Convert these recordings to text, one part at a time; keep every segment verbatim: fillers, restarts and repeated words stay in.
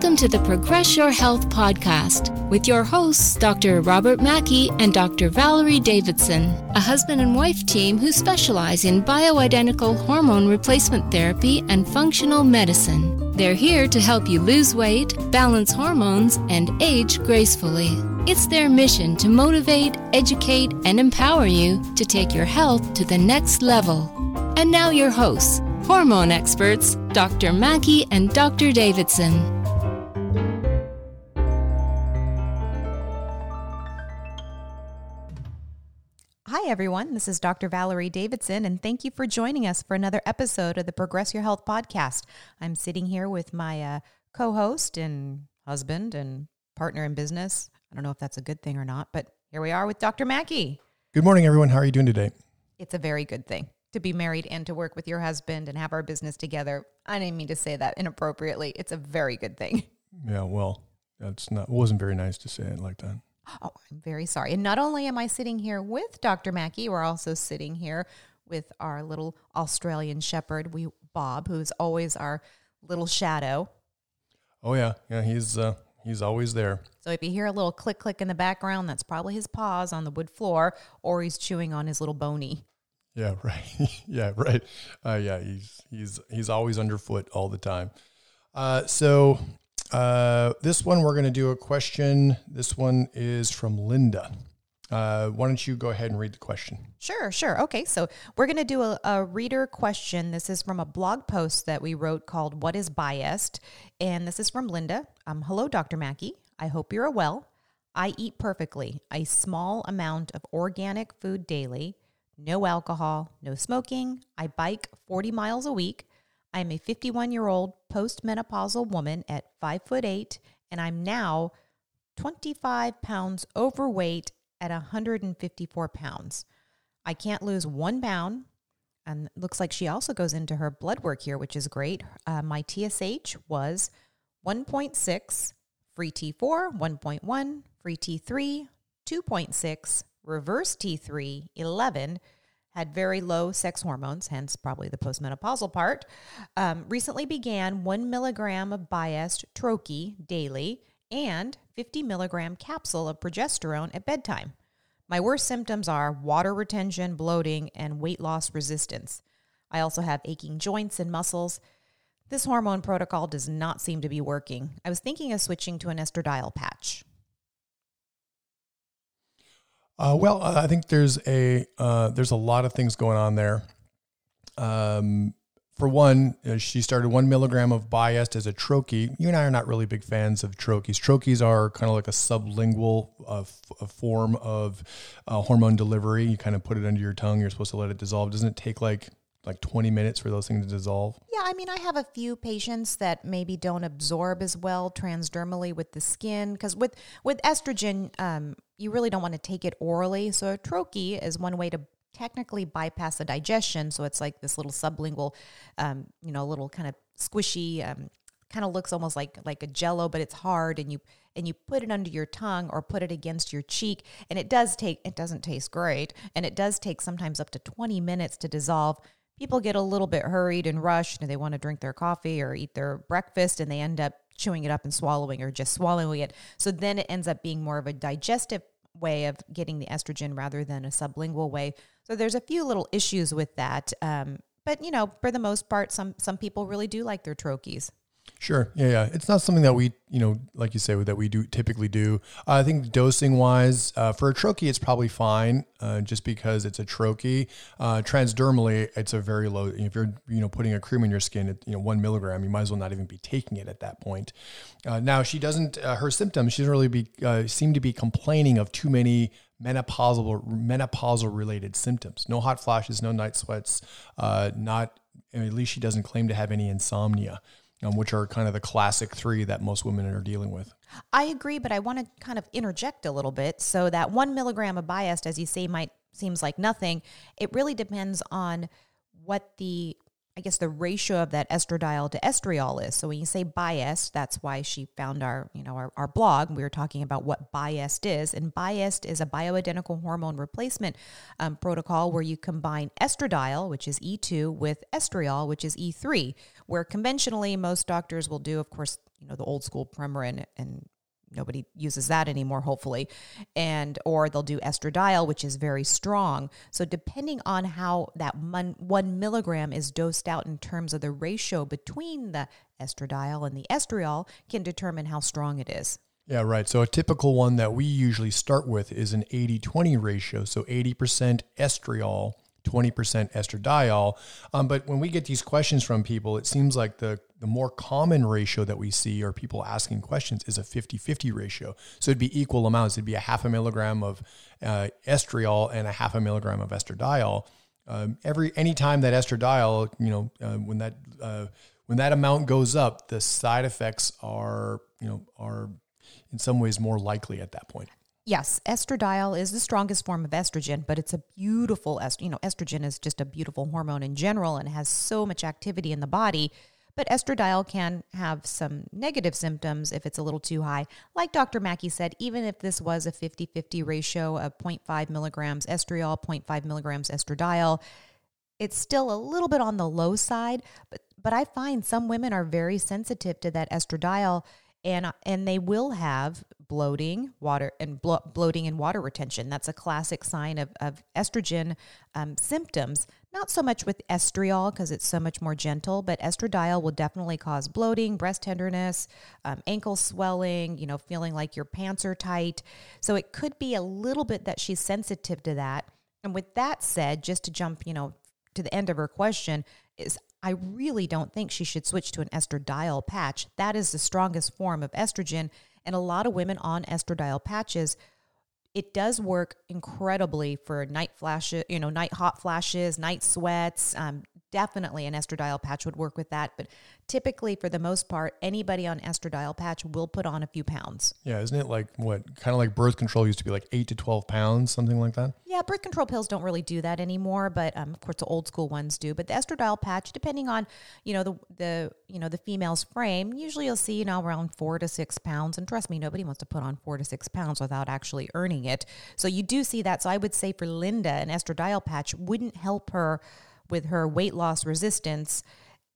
Welcome to the Progress Your Health Podcast with your hosts, Doctor Robert Mackey and Doctor Valerie Davidson, a husband and wife team who specialize in bioidentical hormone replacement therapy and functional medicine. They're here to help you lose weight, balance hormones, and age gracefully. It's their mission to motivate, educate, and empower you to take your health to the next level. And now your hosts, hormone experts, Doctor Mackey and Doctor Davidson. Hi, everyone. This is Doctor Valerie Davidson, and thank you for joining us for another episode of the Progress Your Health Podcast. I'm sitting here with my uh, co-host and husband and partner in business. I don't know if that's a good thing or not, but here we are with Doctor Mackey. Good morning, everyone. How are you doing today? It's a very good thing to be married and to work with your husband and have our business together. I didn't mean to say that inappropriately. It's a very good thing. Yeah, well, that's not wasn't very nice to say it like that. Oh, I'm very sorry. And not only am I sitting here with Doctor Mackey, we're also sitting here with our little Australian shepherd, we Bob, who's always our little shadow. Oh, yeah. Yeah, he's uh, he's always there. So if you hear a little click, click in the background, that's probably his paws on the wood floor, or he's chewing on his little bony. Yeah, right. yeah, right. Uh, yeah, he's, he's, he's always underfoot all the time. Uh, so... Uh, this one, we're going to do a question. This one is from Linda. Uh, why don't you go ahead and read the question? Sure, sure. Okay, so we're going to do a, a reader question. This is from a blog post that we wrote called What is Biest? And this is from Linda. Um, hello, Doctor Mackey. I hope you're well. I eat perfectly, a small amount of organic food daily, no alcohol, no smoking. I bike forty miles a week. I'm a fifty-one-year-old postmenopausal woman at five foot eight, and I'm now twenty-five pounds overweight at one hundred fifty-four pounds. I can't lose one pound, and it looks like she also goes into her blood work here, which is great. Uh, my T S H was one point six, free T four, one point one, free T three, two point six, reverse T three, eleven, had very low sex hormones, hence probably the postmenopausal part, um, recently began one milligram of biest troche daily and fifty milligram capsule of progesterone at bedtime. My worst symptoms are water retention, bloating, and weight loss resistance. I also have aching joints and muscles. This hormone protocol does not seem to be working. I was thinking of switching to an estradiol patch. Uh, well, uh, I think there's a uh, there's a lot of things going on there. Um, for one, uh, she started one milligram of biest as a troche. You and I are not really big fans of troches. Troches are kind of like a sublingual uh, f- a form of uh, hormone delivery. You kind of put it under your tongue. You're supposed to let it dissolve. Doesn't it take like like twenty minutes for those things to dissolve? Yeah, I mean, I have a few patients that maybe don't absorb as well transdermally with the skin, because with, with estrogen, um, you really don't want to take it orally. So a troche is one way to technically bypass the digestion. So it's like this little sublingual, um, you know, little kind of squishy, um, kind of looks almost like like a jello, but it's hard, and you and you put it under your tongue or put it against your cheek, and it does take, it doesn't taste great, and it does take sometimes up to twenty minutes to dissolve. People get a little bit hurried and rushed, and they want to drink their coffee or eat their breakfast, and they end up chewing it up and swallowing or just swallowing it. So then it ends up being more of a digestive way of getting the estrogen rather than a sublingual way. So there's a few little issues with that. Um, but, you know, for the most part, some some people really do like their troches. Sure. Yeah, yeah. It's not something that we, you know, like you say, that we do typically do. Uh, I think dosing wise, uh, for a troche, it's probably fine, uh, just because it's a troche. Uh, transdermally, it's a very low. If you're, you know, putting a cream in your skin, at, you know, one milligram, you might as well not even be taking it at that point. Uh, now she doesn't. Uh, her symptoms, she doesn't really be uh, seem to be complaining of too many menopausal menopausal related symptoms. No hot flashes, no night sweats. Uh, not at least she doesn't claim to have any insomnia. Um, which are kind of the classic three that most women are dealing with. I agree, but I want to kind of interject a little bit. So that one milligram of biest, as you say, might seems like nothing. It really depends on what the, I guess, the ratio of that estradiol to estriol is. So when you say biest, that's why she found our, you know, our, our blog. We were talking about what biest is, and biest is a bioidentical hormone replacement um, protocol where you combine estradiol, which is E two, with estriol, which is E three, where conventionally most doctors will do, of course, you know, the old school Premarin, and nobody uses that anymore, hopefully. And, or they'll do estradiol, which is very strong. So depending on how that one, one milligram is dosed out in terms of the ratio between the estradiol and the estriol can determine how strong it is. Yeah, right. So a typical one that we usually start with is an eighty twenty ratio. So eighty percent estriol, twenty percent estradiol. Um, but when we get these questions from people, it seems like the, the more common ratio that we see, or people asking questions, is a fifty-fifty ratio. So it'd be equal amounts. It'd be a half a milligram of uh, estriol and a half a milligram of estradiol. Um, every any time that estradiol, you know, uh, when that uh, when that amount goes up, the side effects are, you know, are in some ways more likely at that point. Yes, estradiol is the strongest form of estrogen, but it's a beautiful, est- you know, estrogen is just a beautiful hormone in general and has so much activity in the body. But estradiol can have some negative symptoms if it's a little too high. Like Doctor Mackey said, even if this was a fifty-fifty ratio of zero point five milligrams estriol, zero point five milligrams estradiol, it's still a little bit on the low side. But, but I find some women are very sensitive to that estradiol, and and they will have bloating, water and blo- bloating and water retention. That's a classic sign of, of estrogen um, symptoms. Not so much with estriol because it's so much more gentle, but estradiol will definitely cause bloating, breast tenderness, um, ankle swelling, you know, feeling like your pants are tight. So it could be a little bit that she's sensitive to that. And with that said, just to jump, you know, to the end of her question is, I really don't think she should switch to an estradiol patch. That is the strongest form of estrogen. And a lot of women on estradiol patches, it does work incredibly for night flashes, you know, night hot flashes, night sweats. Um, definitely an estradiol patch would work with that. But typically, for the most part, anybody on estradiol patch will put on a few pounds. Yeah, isn't it like what, kind of like birth control used to be, like eight to twelve pounds, something like that? Yeah, birth control pills don't really do that anymore, but um, of course the old school ones do. But the estradiol patch, depending on, you know, the the you know the female's frame, usually you'll see, you know, around four to six pounds. And trust me, nobody wants to put on four to six pounds without actually earning it. So you do see that. So I would say for Linda, an estradiol patch wouldn't help her with her weight loss resistance,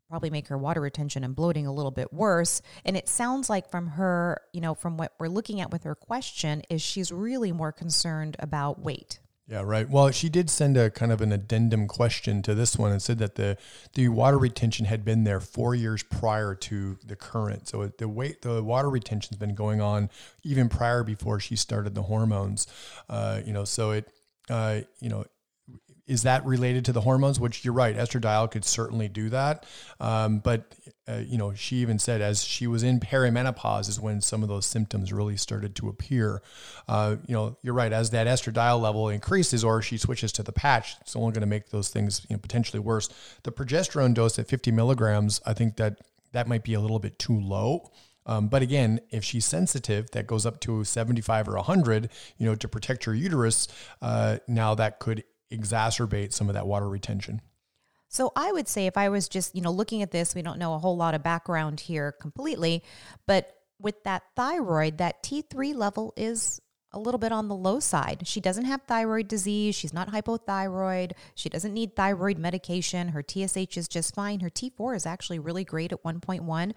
probably make her water retention and bloating a little bit worse. And it sounds like from her, you know, from what we're looking at with her question, is she's really more concerned about weight. Yeah, right. Well, she did send a kind of an addendum question to this one and said that the, the water retention had been there four years prior to the current. So the weight, the water retention's been going on even prior before she started the hormones. Uh, you know, so it, uh, you know, is that related to the hormones? Which you're right, estradiol could certainly do that. Um, but, uh, you know, she even said as she was in perimenopause is when some of those symptoms really started to appear. Uh, you know, you're right, as that estradiol level increases or she switches to the patch, it's only going to make those things, you know, potentially worse. The progesterone dose at fifty milligrams, I think that that might be a little bit too low. Um, but again, if she's sensitive, that goes up to seventy-five or one hundred, you know, to protect her uterus. Uh, now that could exacerbate some of that water retention. So I would say if I was just, you know, looking at this, we don't know a whole lot of background here completely, but with that thyroid, that T three level is a little bit on the low side. She doesn't have thyroid disease. She's not hypothyroid. She doesn't need thyroid medication. Her T S H is just fine. Her T four is actually really great at one point one.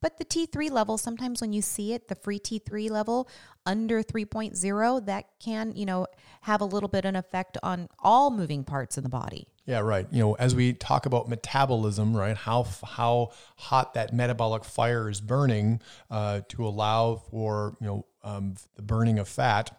But the T three level, sometimes when you see it, the free T three level under three point oh, that can, you know, have a little bit of an effect on all moving parts in the body. Yeah, right. You know, as we talk about metabolism, right, how how hot that metabolic fire is burning uh, to allow for, you know, um, the burning of fat.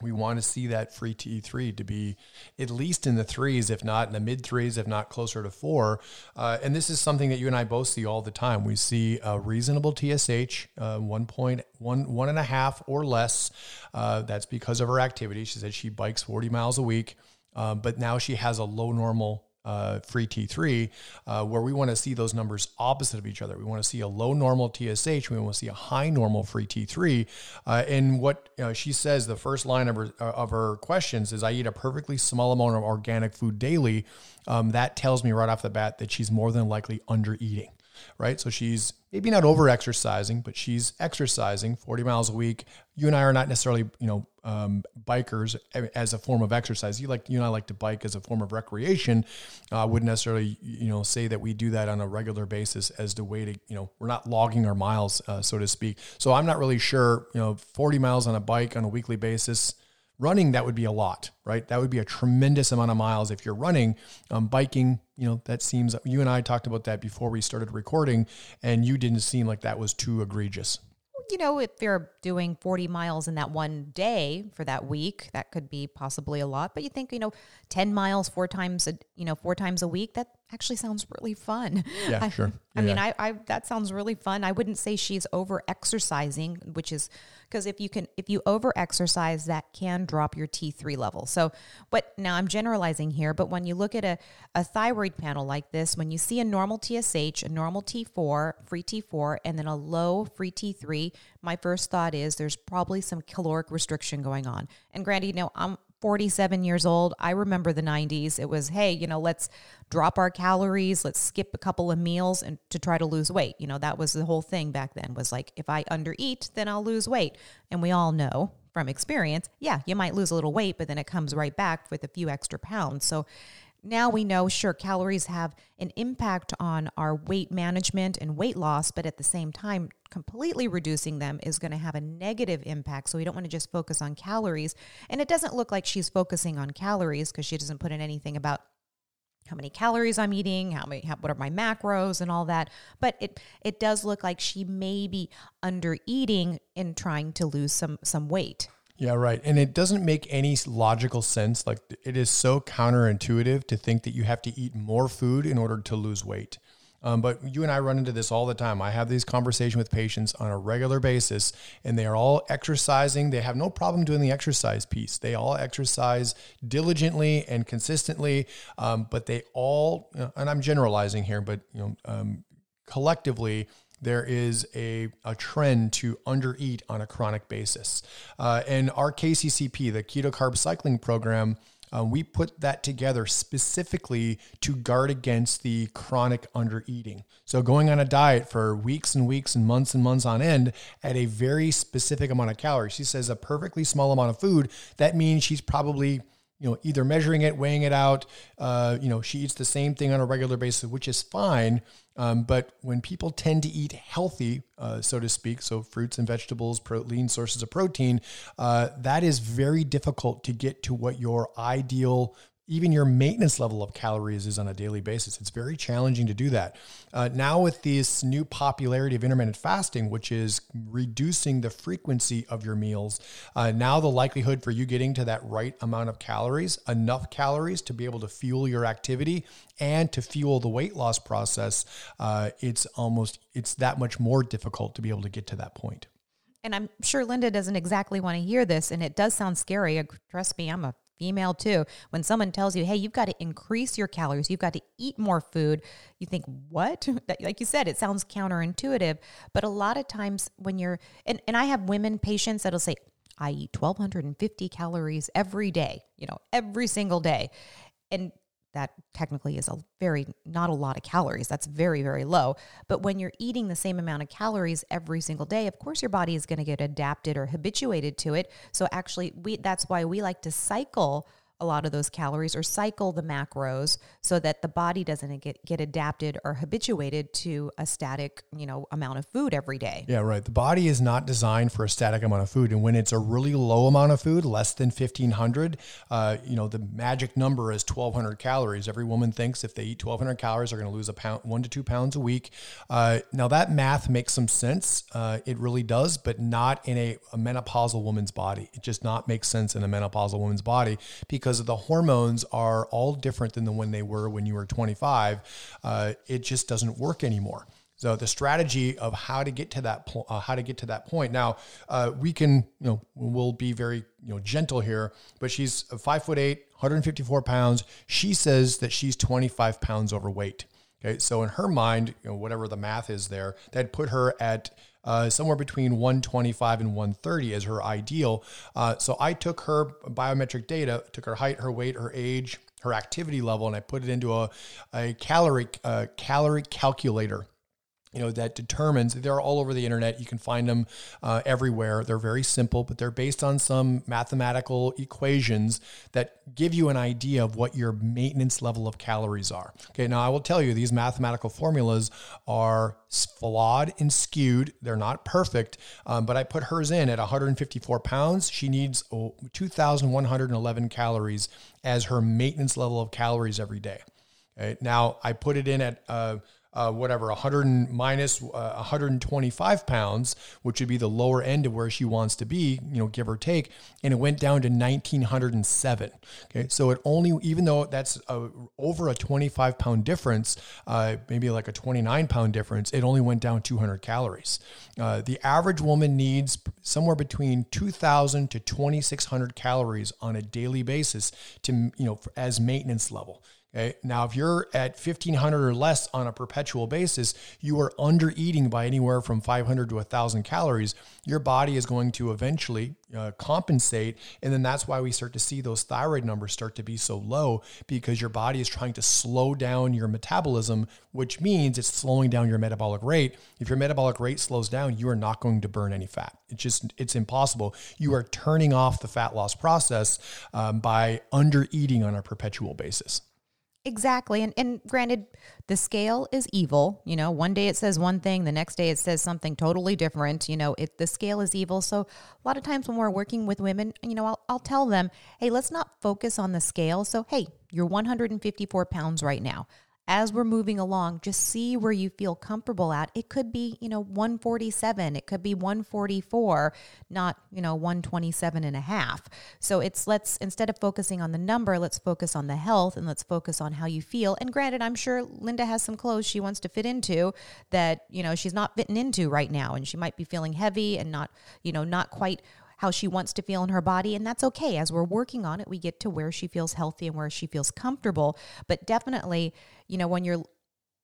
We want to see that free T three to be at least in the threes, if not in the mid threes, if not closer to four. Uh, and this is something that you and I both see all the time. We see a reasonable T S H, uh, one point one, one and a half or less. Uh, that's because of her activity. She said she bikes forty miles a week, uh, but now she has a low normal Uh, free T three, uh, where we want to see those numbers opposite of each other. We want to see a low normal T S H. We want to see a high normal free T three. Uh, and what you know, she says, the first line of her, uh, of her questions is, I eat a perfectly small amount of organic food daily. Um, that tells me right off the bat that she's more than likely under eating. right? So she's maybe not over-exercising, but she's exercising forty miles a week. You and I are not necessarily, you know, um, bikers as a form of exercise. You like you and I like to bike as a form of recreation. I uh, wouldn't necessarily, you know, say that we do that on a regular basis as the way to, you know, we're not logging our miles, uh, so to speak. So I'm not really sure, you know, forty miles on a bike on a weekly basis. Running, that would be a lot, right? That would be a tremendous amount of miles if you're running. Um, biking, you know, that seems, you and I talked about that before we started recording, and you didn't seem like that was too egregious. You know, if you're doing forty miles in that one day for that week, that could be possibly a lot. But you think, you know, ten miles four times, a, you know, four times a week, that actually sounds really fun. Yeah, I, sure. I yeah. mean, I, I, that sounds really fun. I wouldn't say she's over exercising, which is because if you can, if you over exercise, that can drop your T three level. So, but now I'm generalizing here, but when you look at a, a thyroid panel like this, when you see a normal T S H, a normal T four, free T four, and then a low free T three, my first thought is there's probably some caloric restriction going on. And granted, you know, I'm forty-seven years old. I remember the nineties. It was, hey, you know, let's drop our calories. Let's skip a couple of meals and to try to lose weight. You know, that was the whole thing back then, was like, if I undereat, then I'll lose weight. And we all know from experience, yeah, you might lose a little weight, but then it comes right back with a few extra pounds. So now we know, sure, calories have an impact on our weight management and weight loss, but at the same time, completely reducing them is going to have a negative impact. So we don't want to just focus on calories. And it doesn't look like she's focusing on calories because she doesn't put in anything about how many calories I'm eating, how many, how, what are my macros and all that. But it it does look like she may be under eating and trying to lose some some weight. Yeah, right. And it doesn't make any logical sense. Like, it is so counterintuitive to think that you have to eat more food in order to lose weight. Um, but you and I run into this all the time. I have these conversations with patients on a regular basis, and they are all exercising. They have no problem doing the exercise piece. They all exercise diligently and consistently, um, but they all, and I'm generalizing here, but you know, um, collectively, there is a, a trend to undereat on a chronic basis. Uh, and our K C C P, the Keto Carb Cycling Program, Uh, we put that together specifically to guard against the chronic undereating. So going on a diet for weeks and weeks and months and months on end at a very specific amount of calories. She says a perfectly small amount of food. That means she's probably, you know, either measuring it, weighing it out. Uh, you know, she eats the same thing on a regular basis, which is fine. Um, but when people tend to eat healthy, uh, so to speak, so fruits and vegetables, protein, sources of protein, uh, that is very difficult to get to what your ideal, even your maintenance level of calories is on a daily basis. It's very challenging to do that. Uh, now with this new popularity of intermittent fasting, which is reducing the frequency of your meals, uh, now the likelihood for you getting to that right amount of calories, enough calories to be able to fuel your activity and to fuel the weight loss process, uh, it's almost, it's that much more difficult to be able to get to that point. And I'm sure Linda doesn't exactly want to hear this, and it does sound scary. Trust me, I'm a female too. When someone tells you, hey, you've got to increase your calories, you've got to eat more food, you think, what? That, like you said, it sounds counterintuitive, but a lot of times when you're, and, and I have women patients that'll say, I eat one thousand two hundred fifty calories every day, you know, every single day. And that technically is a very, not a lot of calories. That's very, very low. But when you're eating the same amount of calories every single day, of course your body is going to get adapted or habituated to it. So actually we, that's why we like to cycle a lot of those calories or cycle the macros so that the body doesn't get, get adapted or habituated to a static, you know, amount of food every day. Yeah, right. The body is not designed for a static amount of food. And when it's a really low amount of food, less than fifteen hundred, uh, you know, the magic number is twelve hundred calories. Every woman thinks if they eat twelve hundred calories, they're going to lose a pound, one to two pounds a week. Uh, now that math makes some sense. Uh, it really does, but not in a, a menopausal woman's body. It just not makes sense in a menopausal woman's body because Because the hormones are all different than the when they were when you were twenty-five. Uh, it just doesn't work anymore. So the strategy of how to get to that po- uh, how to get to that point. Now uh, we can, you know, we'll be very, you know, gentle here. But she's five foot eight, one hundred fifty-four pounds. She says that she's twenty-five pounds overweight. Okay, so in her mind, you know, whatever the math is there, that put her at Uh, somewhere between one twenty-five and one thirty as her ideal. Uh, so I took her biometric data, took her height, her weight, her age, her activity level, and I put it into a, a calorie, uh, calorie calculator. you know, that determines. They're all over the internet. You can find them uh, everywhere. They're very simple, but they're based on some mathematical equations that give you an idea of what your maintenance level of calories are. Okay. Now I will tell you, these mathematical formulas are flawed and skewed. They're not perfect. Um, but I put hers in at one hundred fifty-four pounds. She needs oh, two thousand one hundred eleven calories as her maintenance level of calories every day. Okay? Now I put it in at, uh, Uh, whatever, one hundred minus uh, one hundred twenty-five pounds, which would be the lower end of where she wants to be, you know, give or take. And it went down to nineteen oh seven. Okay. So it only, even though that's a, over a twenty-five pound difference, uh, maybe like a twenty-nine pound difference, it only went down two hundred calories. Uh, the average woman needs somewhere between two thousand to twenty-six hundred calories on a daily basis to, you know, for, as maintenance level. Okay. Now, if you're at fifteen hundred or less on a perpetual basis, you are under eating by anywhere from five hundred to one thousand calories. Your body is going to eventually uh, compensate. And then that's why we start to see those thyroid numbers start to be so low, because your body is trying to slow down your metabolism, which means it's slowing down your metabolic rate. If your metabolic rate slows down, you are not going to burn any fat. It's just, it's impossible. You are turning off the fat loss process um, by under eating on a perpetual basis. Exactly. And and granted, the scale is evil. You know, one day it says one thing, the next day it says something totally different. You know, it the scale is evil. So a lot of times when we're working with women, you know, I'll, I'll tell them, hey, let's not focus on the scale. So, hey, you're one hundred fifty-four pounds right now. As we're moving along, just see where you feel comfortable at. It could be, you know, one forty-seven. It could be one forty-four, not, you know, one twenty-seven and a half. So it's, let's, instead of focusing on the number, let's focus on the health and let's focus on how you feel. And granted, I'm sure Linda has some clothes she wants to fit into that, you know, she's not fitting into right now. And she might be feeling heavy and not, you know, not quite how she wants to feel in her body. And that's okay. As we're working on it, we get to where she feels healthy and where she feels comfortable. But definitely, you know, when you're,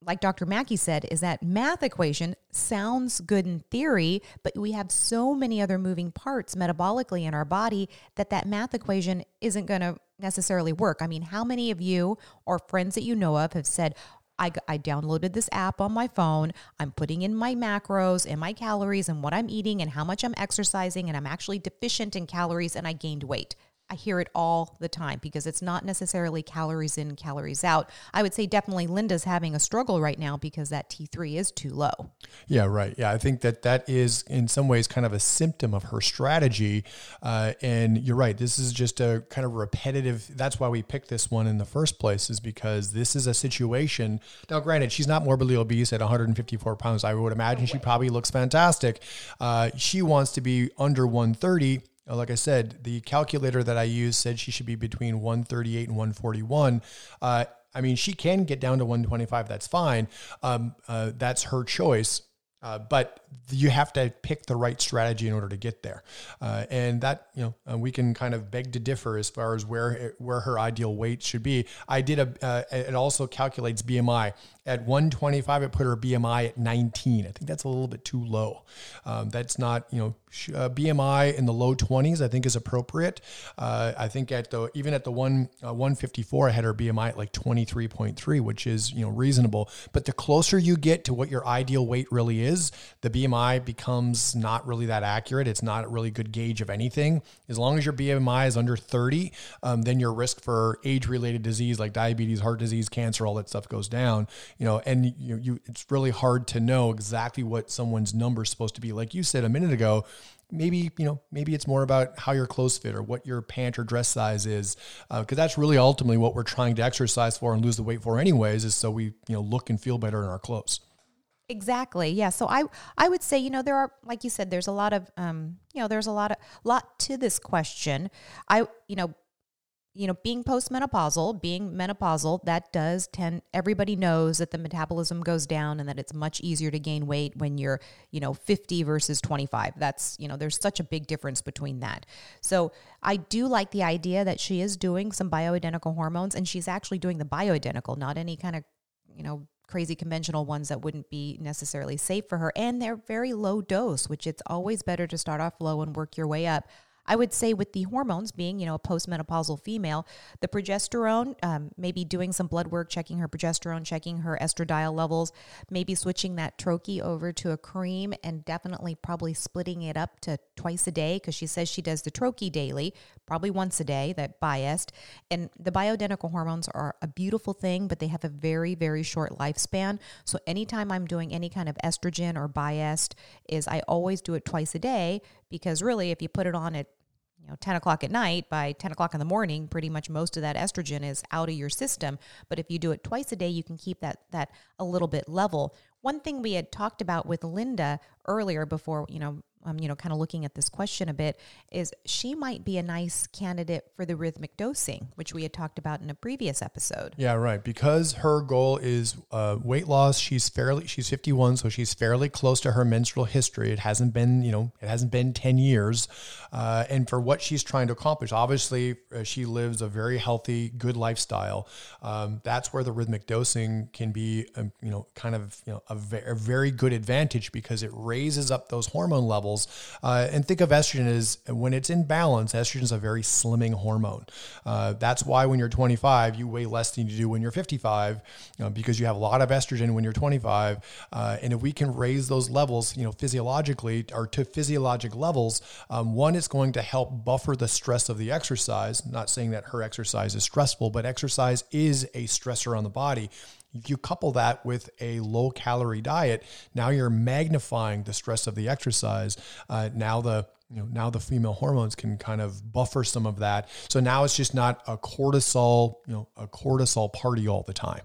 like Doctor Mackey said, is that math equation sounds good in theory, but we have so many other moving parts metabolically in our body that that math equation isn't going to necessarily work. I mean, how many of you or friends that you know of have said, I, I downloaded this app on my phone. I'm putting in my macros and my calories and what I'm eating and how much I'm exercising, and I'm actually deficient in calories and I gained weight. I hear it all the time because it's not necessarily calories in, calories out. I would say definitely Linda's having a struggle right now because that T three is too low. Yeah, right. Yeah, I think that that is in some ways kind of a symptom of her strategy. Uh, and you're right. This is just a kind of repetitive. That's why we picked this one in the first place, is because this is a situation. Now, granted, she's not morbidly obese at one hundred fifty-four pounds. I would imagine she probably looks fantastic. Uh, she wants to be under one thirty. Like I said, the calculator that I used said she should be between one thirty-eight and one forty-one. Uh, I mean, she can get down to one twenty-five. That's fine. Um, uh, that's her choice. Uh, but you have to pick the right strategy in order to get there. Uh, and that, you know, uh, we can kind of beg to differ as far as where, where her ideal weight should be. I did a, uh, it also calculates B M I. At one twenty-five, it put her B M I at nineteen. I think that's a little bit too low. Um, that's not, you know, uh, B M I in the low twenties, I think is appropriate. Uh, I think at the, even at the one, uh, one fifty-four, I had her B M I at like twenty-three point three, which is, you know, reasonable. But the closer you get to what your ideal weight really is, Is, the B M I becomes not really that accurate. It's not a really good gauge of anything. As long as your B M I is under thirty, um, then your risk for age-related disease like diabetes, heart disease, cancer, all that stuff goes down. You know, and you, you it's really hard to know exactly what someone's number is supposed to be. Like you said a minute ago, maybe, you know, maybe it's more about how your clothes fit or what your pant or dress size is. Uh, cause that's really ultimately what we're trying to exercise for and lose the weight for anyways, is so we, you know, look and feel better in our clothes. Exactly. Yeah. So I, I would say, you know, there are, like you said, there's a lot of, um, you know, there's a lot of, lot to this question. I, you know, you know, being postmenopausal, being menopausal, that does tend, everybody knows that the metabolism goes down and that it's much easier to gain weight when you're, you know, fifty versus twenty-five. That's, you know, there's such a big difference between that. So I do like the idea that she is doing some bioidentical hormones, and she's actually doing the bioidentical, not any kind of, you know, crazy conventional ones that wouldn't be necessarily safe for her. And they're very low dose, which it's always better to start off low and work your way up. I would say with the hormones being, you know, a postmenopausal female, the progesterone, um, maybe doing some blood work, checking her progesterone, checking her estradiol levels, maybe switching that troche over to a cream, and definitely probably splitting it up to twice a day, because she says she does the troche daily, probably once a day, that biest. And the bioidentical hormones are a beautiful thing, but they have a very, very short lifespan. So anytime I'm doing any kind of estrogen or biest is I always do it twice a day, because really if you put it on at you know, ten o'clock at night, by ten o'clock in the morning, pretty much most of that estrogen is out of your system. But if you do it twice a day, you can keep that that a little bit level. One thing we had talked about with Linda earlier before, you know, um, you know, kind of looking at this question a bit, is she might be a nice candidate for the rhythmic dosing, which we had talked about in a previous episode. Yeah, right. Because her goal is uh, weight loss. She's fairly, she's fifty-one, so she's fairly close to her menstrual history. It hasn't been, you know, it hasn't been ten years. Uh, and for what she's trying to accomplish, obviously uh, she lives a very healthy, good lifestyle. Um, that's where the rhythmic dosing can be, um, you know, kind of, you know, a, ve- a very good advantage, because it raises up those hormone levels. Uh, and think of estrogen as, when it's in balance, estrogen is a very slimming hormone. Uh, that's why when you're twenty-five, you weigh less than you do when you're fifty-five, you know, because you have a lot of estrogen when you're twenty-five. Uh, and if we can raise those levels, you know, physiologically or to physiologic levels, um, one, it's going to help buffer the stress of the exercise. I'm not saying that her exercise is stressful, but exercise is a stressor on the body. If you couple that with a low-calorie diet, now you're magnifying the stress of the exercise. Uh, now the you know now the female hormones can kind of buffer some of that. So now it's just not a cortisol you know a cortisol party all the time.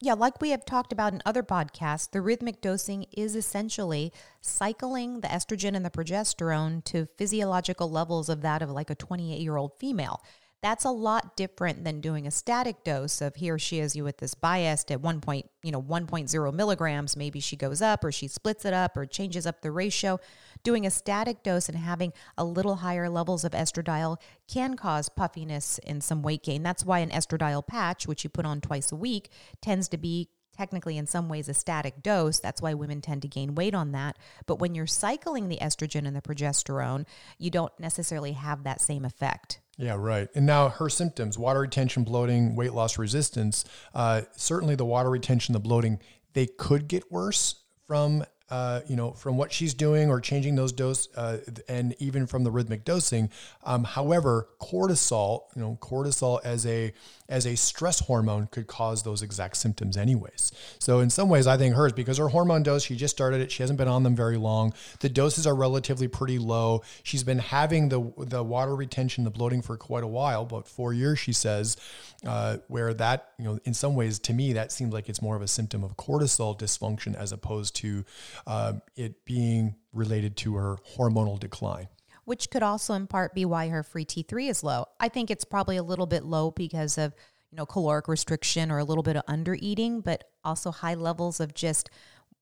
Yeah, like we have talked about in other podcasts, the rhythmic dosing is essentially cycling the estrogen and the progesterone to physiological levels of that of like a twenty-eight-year-old female. That's a lot different than doing a static dose of here she is, you with this biest at one point, you know, one point zero milligrams. Maybe she goes up or she splits it up or changes up the ratio. Doing a static dose and having a little higher levels of estradiol can cause puffiness and some weight gain. That's why an estradiol patch, which you put on twice a week, tends to be technically in some ways a static dose. That's why women tend to gain weight on that. But when you're cycling the estrogen and the progesterone, you don't necessarily have that same effect. Yeah, right. And now her symptoms, water retention, bloating, weight loss resistance, uh, certainly the water retention, the bloating, they could get worse from Uh, you know, from what she's doing or changing those dose, uh, and even from the rhythmic dosing. Um, however, cortisol, you know, cortisol as a as a stress hormone could cause those exact symptoms, anyways. So in some ways, I think hers, because her hormone dose, she just started it. She hasn't been on them very long. The doses are relatively pretty low. She's been having the the water retention, the bloating for quite a while, about four years, she says. Uh, where that, you know, in some ways, to me, that seems like it's more of a symptom of cortisol dysfunction as opposed to Um, it being related to her hormonal decline. Which could also in part be why her free T three is low. I think it's probably a little bit low because of, you know, caloric restriction or a little bit of under-eating, but also high levels of just,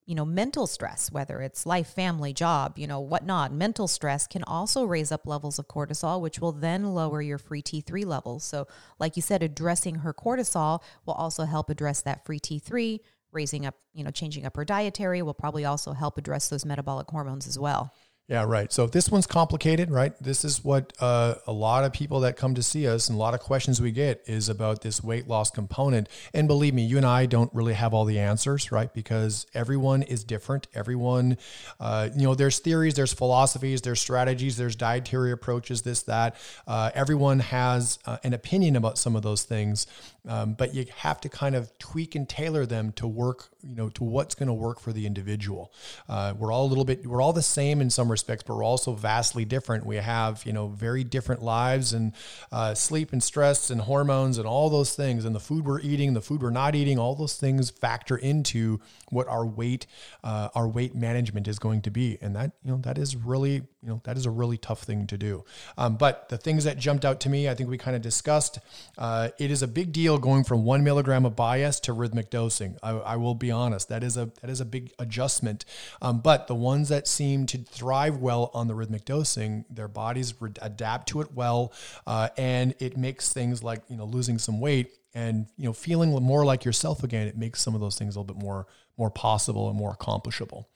you know, mental stress, whether it's life, family, job, you know, whatnot. Mental stress can also raise up levels of cortisol, which will then lower your free T three levels. So like you said, addressing her cortisol will also help address that free T three, raising up, you know, changing up her dietary will probably also help address those metabolic hormones as well. Yeah, right. So this one's complicated, right? This is what uh, a lot of people that come to see us and a lot of questions we get is about this weight loss component. And believe me, you and I don't really have all the answers, right? Because everyone is different. Everyone, uh, you know, there's theories, there's philosophies, there's strategies, there's dietary approaches, this, that. Uh, everyone has uh, an opinion about some of those things, um, but you have to kind of tweak and tailor them to work, you know, to what's going to work for the individual. Uh, we're all a little bit, we're all the same in some respects, but we're also vastly different. We have, you know, very different lives and uh, sleep and stress and hormones and all those things. And the food we're eating, the food we're not eating, all those things factor into what our weight, uh, our weight management is going to be. And that, you know, that is really, you know, that is a really tough thing to do. Um, but the things that jumped out to me, I think we kind of discussed, uh, it is a big deal going from one milligram of bias to rhythmic dosing. I, I will be honest. That is a, that is a big adjustment. Um, but the ones that seem to thrive well on the rhythmic dosing, their bodies re- adapt to it well, uh, and it makes things like, you know, losing some weight and, you know, feeling more like yourself again. It makes some of those things a little bit more more possible and more accomplishable.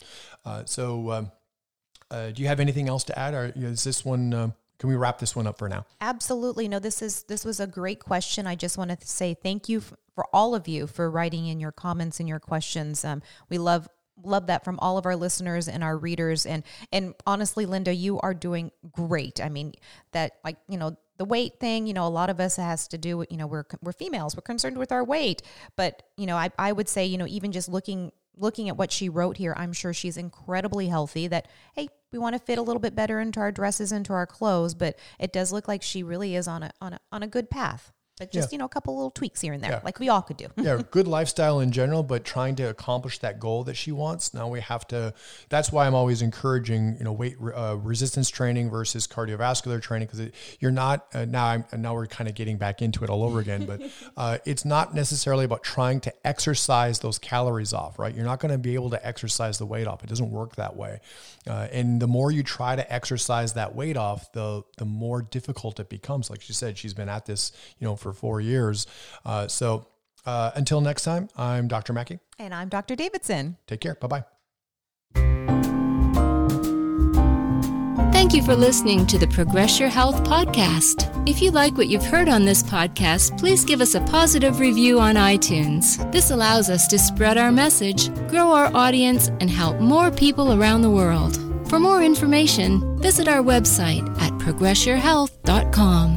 Uh, so, um, uh, do you have anything else to add, or is this one uh, can we wrap this one up for now? Absolutely. No, this is, this was a great question. I just want to say thank you for, for all of you for writing in your comments and your questions. Um, we love, love that from all of our listeners and our readers. And, and honestly, Linda, you are doing great. I mean, that like, you know, the weight thing, you know, a lot of us has to do with, you know, we're, we're females, we're concerned with our weight, but you know, I, I would say, you know, even just looking, looking at what she wrote here, I'm sure she's incredibly healthy that, hey, we want to fit a little bit better into our dresses, into our clothes, but it does look like she really is on a, on a, on a good path. But just, yeah. you know, a couple little tweaks here and there, yeah. like we all could do. Yeah, good lifestyle in general, but trying to accomplish that goal that she wants. Now we have to, that's why I'm always encouraging, you know, weight uh, resistance training versus cardiovascular training, because you're not, uh, now I'm, now we're kind of getting back into it all over again, but uh, it's not necessarily about trying to exercise those calories off, right? You're not going to be able to exercise the weight off. It doesn't work that way. Uh, and the more you try to exercise that weight off, the the more difficult it becomes. Like she said, she's been at this, you know, for four years. Uh, so uh, until next time, I'm Doctor Mackey. And I'm Doctor Davidson. Take care. Bye-bye. Thank you for listening to the Progress Your Health podcast. If you like what you've heard on this podcast, please give us a positive review on iTunes. This allows us to spread our message, grow our audience, and help more people around the world. For more information, visit our website at progress your health dot com.